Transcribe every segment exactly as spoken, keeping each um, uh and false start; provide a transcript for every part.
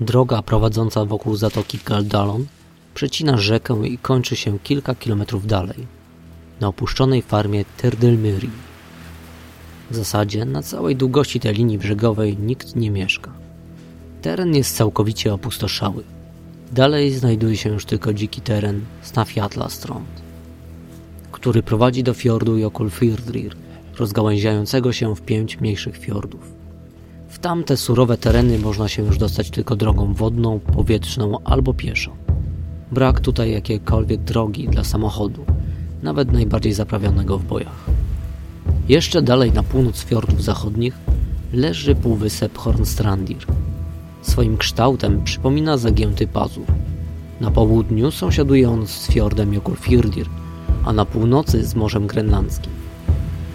Droga prowadząca wokół zatoki Kaldalón przecina rzekę i kończy się kilka kilometrów dalej, na opuszczonej farmie Tyrdilmyri. W zasadzie na całej długości tej linii brzegowej nikt nie mieszka. Teren jest całkowicie opustoszały. Dalej znajduje się już tylko dziki teren Snæfjallaströnd, który prowadzi do fiordu Jökulfirðir, rozgałęziającego się w pięć mniejszych fiordów. W tamte surowe tereny można się już dostać tylko drogą wodną, powietrzną albo pieszo. Brak tutaj jakiejkolwiek drogi dla samochodu, nawet najbardziej zaprawionego w bojach. Jeszcze dalej na północ fiordów zachodnich leży półwysep Hornstrandir. Swoim kształtem przypomina zagięty pazur. Na południu sąsiaduje on z fiordem Jökulfirðir, a na północy z Morzem Grenlandzkim.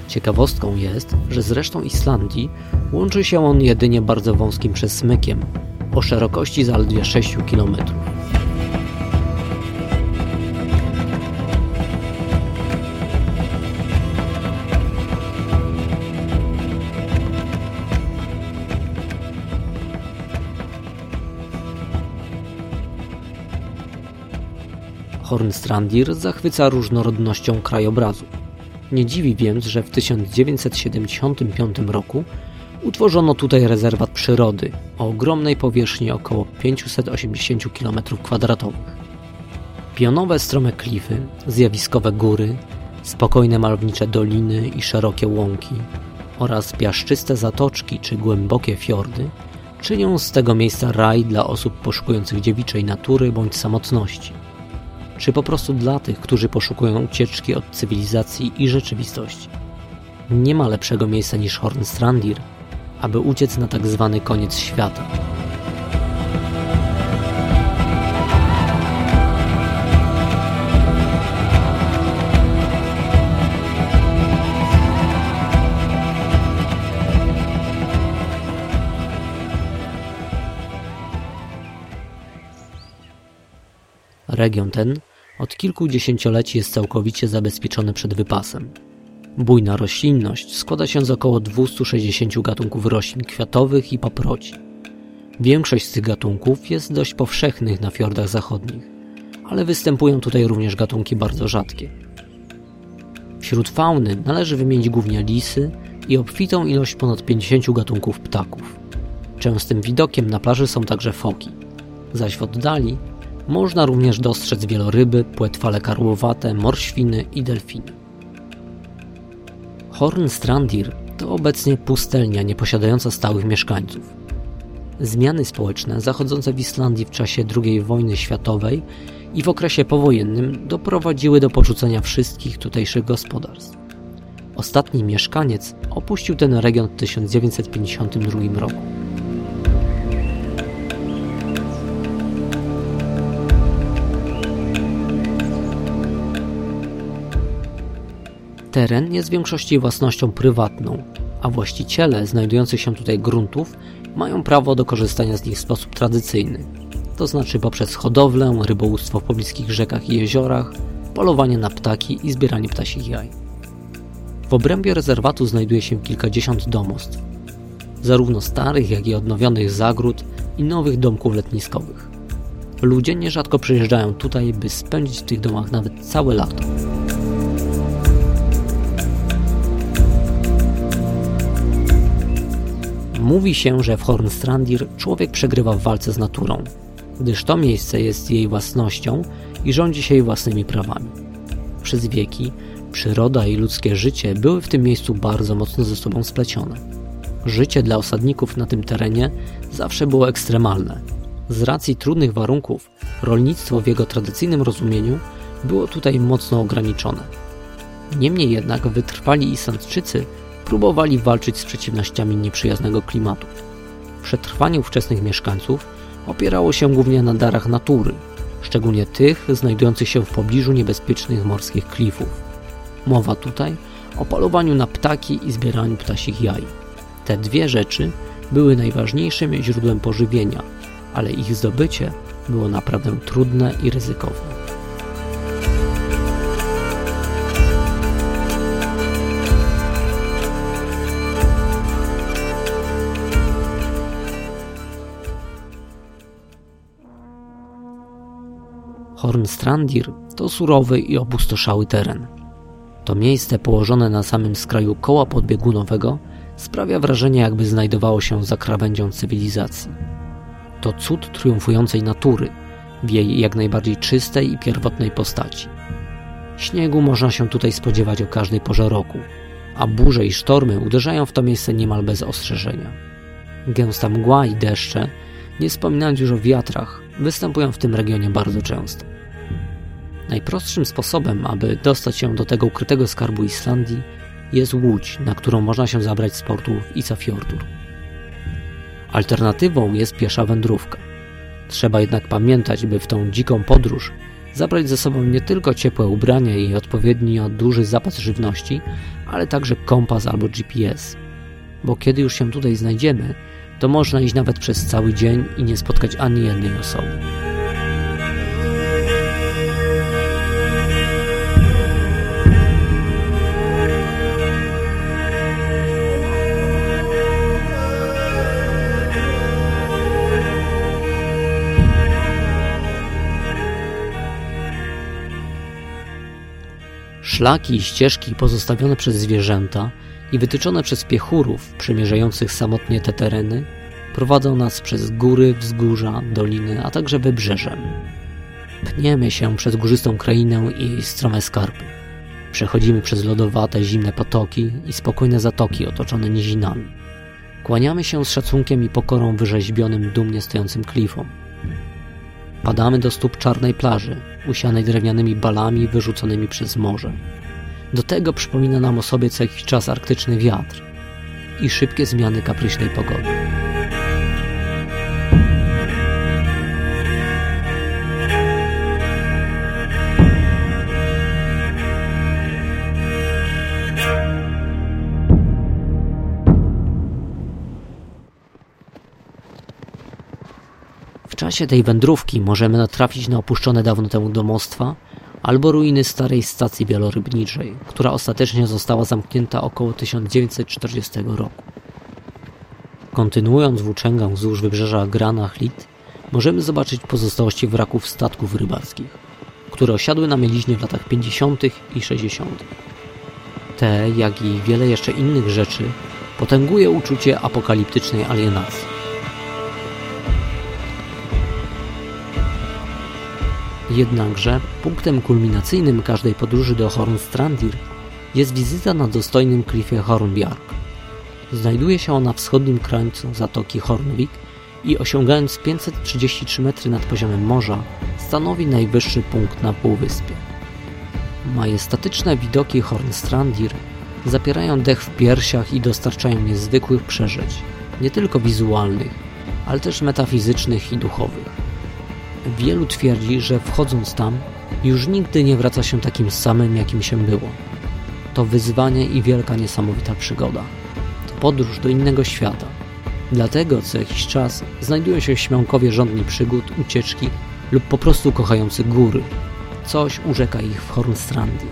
Ciekawostką jest, że z resztą Islandii łączy się on jedynie bardzo wąskim przesmykiem o szerokości zaledwie sześć kilometrów. Hornstrandir zachwyca różnorodnością krajobrazu. Nie dziwi więc, że w tysiąc dziewięćset siedemdziesiątym piątym roku utworzono tutaj rezerwat przyrody o ogromnej powierzchni około pięćset osiemdziesiąt kilometrów kwadratowych. Pionowe strome klify, zjawiskowe góry, spokojne malownicze doliny i szerokie łąki oraz piaszczyste zatoczki czy głębokie fiordy czynią z tego miejsca raj dla osób poszukujących dziewiczej natury bądź samotności, czy po prostu dla tych, którzy poszukują ucieczki od cywilizacji i rzeczywistości. Nie ma lepszego miejsca niż Hornstrandir, aby uciec na tak zwany koniec świata. Region ten od kilku dziesięcioleci jest całkowicie zabezpieczony przed wypasem. Bujna roślinność składa się z około dwustu sześćdziesięciu gatunków roślin kwiatowych i paproci. Większość z tych gatunków jest dość powszechnych na fiordach zachodnich, ale występują tutaj również gatunki bardzo rzadkie. Wśród fauny należy wymienić głównie lisy i obfitą ilość ponad pięćdziesięciu gatunków ptaków. Częstym widokiem na plaży są także foki, zaś w oddali można również dostrzec wieloryby, płetwale karłowate, morświny i delfiny. Hornstrandir to obecnie pustelnia nieposiadająca stałych mieszkańców. Zmiany społeczne zachodzące w Islandii w czasie drugiej wojny światowej i w okresie powojennym doprowadziły do porzucenia wszystkich tutejszych gospodarstw. Ostatni mieszkaniec opuścił ten region w tysiąc dziewięćset pięćdziesiątym drugim roku. Teren jest w większości własnością prywatną, a właściciele znajdujących się tutaj gruntów mają prawo do korzystania z nich w sposób tradycyjny, to znaczy poprzez hodowlę, rybołówstwo w pobliskich rzekach i jeziorach, polowanie na ptaki i zbieranie ptasich jaj. W obrębie rezerwatu znajduje się kilkadziesiąt domostw, zarówno starych, jak i odnowionych zagród i nowych domków letniskowych. Ludzie nierzadko przyjeżdżają tutaj, by spędzić w tych domach nawet całe lato. Mówi się, że w Hornstrandir człowiek przegrywa w walce z naturą, gdyż to miejsce jest jej własnością i rządzi się jej własnymi prawami. Przez wieki przyroda i ludzkie życie były w tym miejscu bardzo mocno ze sobą splecione. Życie dla osadników na tym terenie zawsze było ekstremalne. Z racji trudnych warunków rolnictwo w jego tradycyjnym rozumieniu było tutaj mocno ograniczone. Niemniej jednak wytrwali Islandczycy próbowali walczyć z przeciwnościami nieprzyjaznego klimatu. Przetrwanie ówczesnych mieszkańców opierało się głównie na darach natury, szczególnie tych znajdujących się w pobliżu niebezpiecznych morskich klifów. Mowa tutaj o polowaniu na ptaki i zbieraniu ptasich jaj. Te dwie rzeczy były najważniejszym źródłem pożywienia, ale ich zdobycie było naprawdę trudne i ryzykowne. Hornstrandir to surowy i opustoszały teren. To miejsce położone na samym skraju koła podbiegunowego sprawia wrażenie, jakby znajdowało się za krawędzią cywilizacji. To cud triumfującej natury w jej jak najbardziej czystej i pierwotnej postaci. Śniegu można się tutaj spodziewać o każdej porze roku, a burze i sztormy uderzają w to miejsce niemal bez ostrzeżenia. Gęsta mgła i deszcze, nie wspominając już o wiatrach, występują w tym regionie bardzo często. Najprostszym sposobem, aby dostać się do tego ukrytego skarbu Islandii, jest łódź, na którą można się zabrać z portu w Ísafjörður. Alternatywą jest piesza wędrówka. Trzeba jednak pamiętać, by w tą dziką podróż zabrać ze sobą nie tylko ciepłe ubranie i odpowiednio duży zapas żywności, ale także kompas albo G P S. Bo kiedy już się tutaj znajdziemy, to można iść nawet przez cały dzień i nie spotkać ani jednej osoby. Szlaki i ścieżki pozostawione przez zwierzęta i wytyczone przez piechurów przemierzających samotnie te tereny prowadzą nas przez góry, wzgórza, doliny, a także wybrzeżem. Pniemy się przez górzystą krainę i jej strome skarpy. Przechodzimy przez lodowate, zimne potoki i spokojne zatoki otoczone nizinami. Kłaniamy się z szacunkiem i pokorą wyrzeźbionym dumnie stojącym klifom. Padamy do stóp czarnej plaży, usianej drewnianymi balami wyrzuconymi przez morze. Do tego przypomina nam o sobie co jakiś czas arktyczny wiatr i szybkie zmiany kapryśnej pogody. W czasie tej wędrówki możemy natrafić na opuszczone dawno temu domostwa albo ruiny starej stacji wielorybniczej, która ostatecznie została zamknięta około tysiąc dziewięćset czterdziestego roku. Kontynuując włóczęgę wzdłuż wybrzeża Granachlit, możemy zobaczyć pozostałości wraków statków rybackich, które osiadły na mieliźnie w latach pięćdziesiątych i sześćdziesiątych. Te, jak i wiele jeszcze innych rzeczy, potęguje uczucie apokaliptycznej alienacji. Jednakże punktem kulminacyjnym każdej podróży do Hornstrandir jest wizyta na dostojnym klifie Hornbjarg. Znajduje się ona na wschodnim krańcu zatoki Hornvik i osiągając pięćset trzydzieści trzy metry nad poziomem morza stanowi najwyższy punkt na półwyspie. Majestatyczne widoki Hornstrandir zapierają dech w piersiach i dostarczają niezwykłych przeżyć, nie tylko wizualnych, ale też metafizycznych i duchowych. Wielu twierdzi, że wchodząc tam, już nigdy nie wraca się takim samym, jakim się było. To wyzwanie i wielka, niesamowita przygoda. To podróż do innego świata. Dlatego co jakiś czas znajdują się śmiałkowie żądni przygód, ucieczki lub po prostu kochający góry. Coś urzeka ich w Hornstrandir.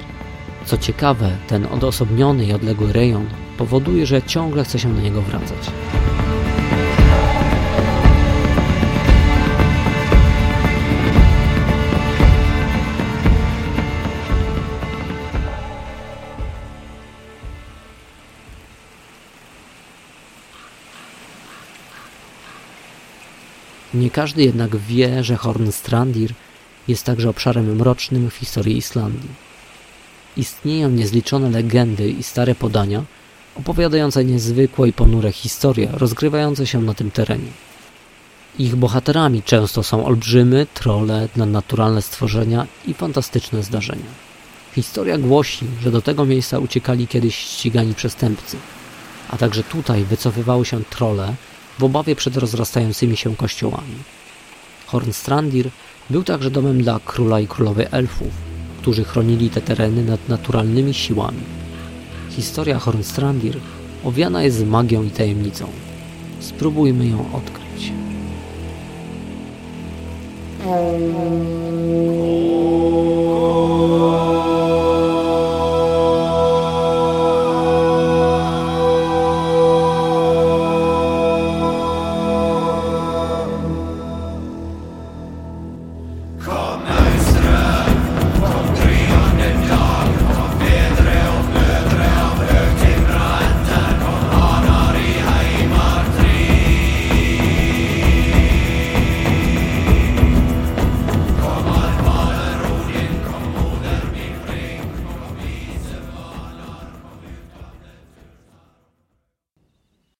Co ciekawe, ten odosobniony i odległy rejon powoduje, że ciągle chce się do niego wracać. Nie każdy jednak wie, że Hornstrandir jest także obszarem mrocznym w historii Islandii. Istnieją niezliczone legendy i stare podania opowiadające niezwykłe i ponure historie rozgrywające się na tym terenie. Ich bohaterami często są olbrzymy, trolle, nadnaturalne stworzenia i fantastyczne zdarzenia. Historia głosi, że do tego miejsca uciekali kiedyś ścigani przestępcy, a także tutaj wycofywały się trolle, w obawie przed rozrastającymi się kościołami. Hornstrandir był także domem dla króla i królowej elfów, którzy chronili te tereny nad naturalnymi siłami. Historia Hornstrandir owiana jest magią i tajemnicą. Spróbujmy ją odkryć.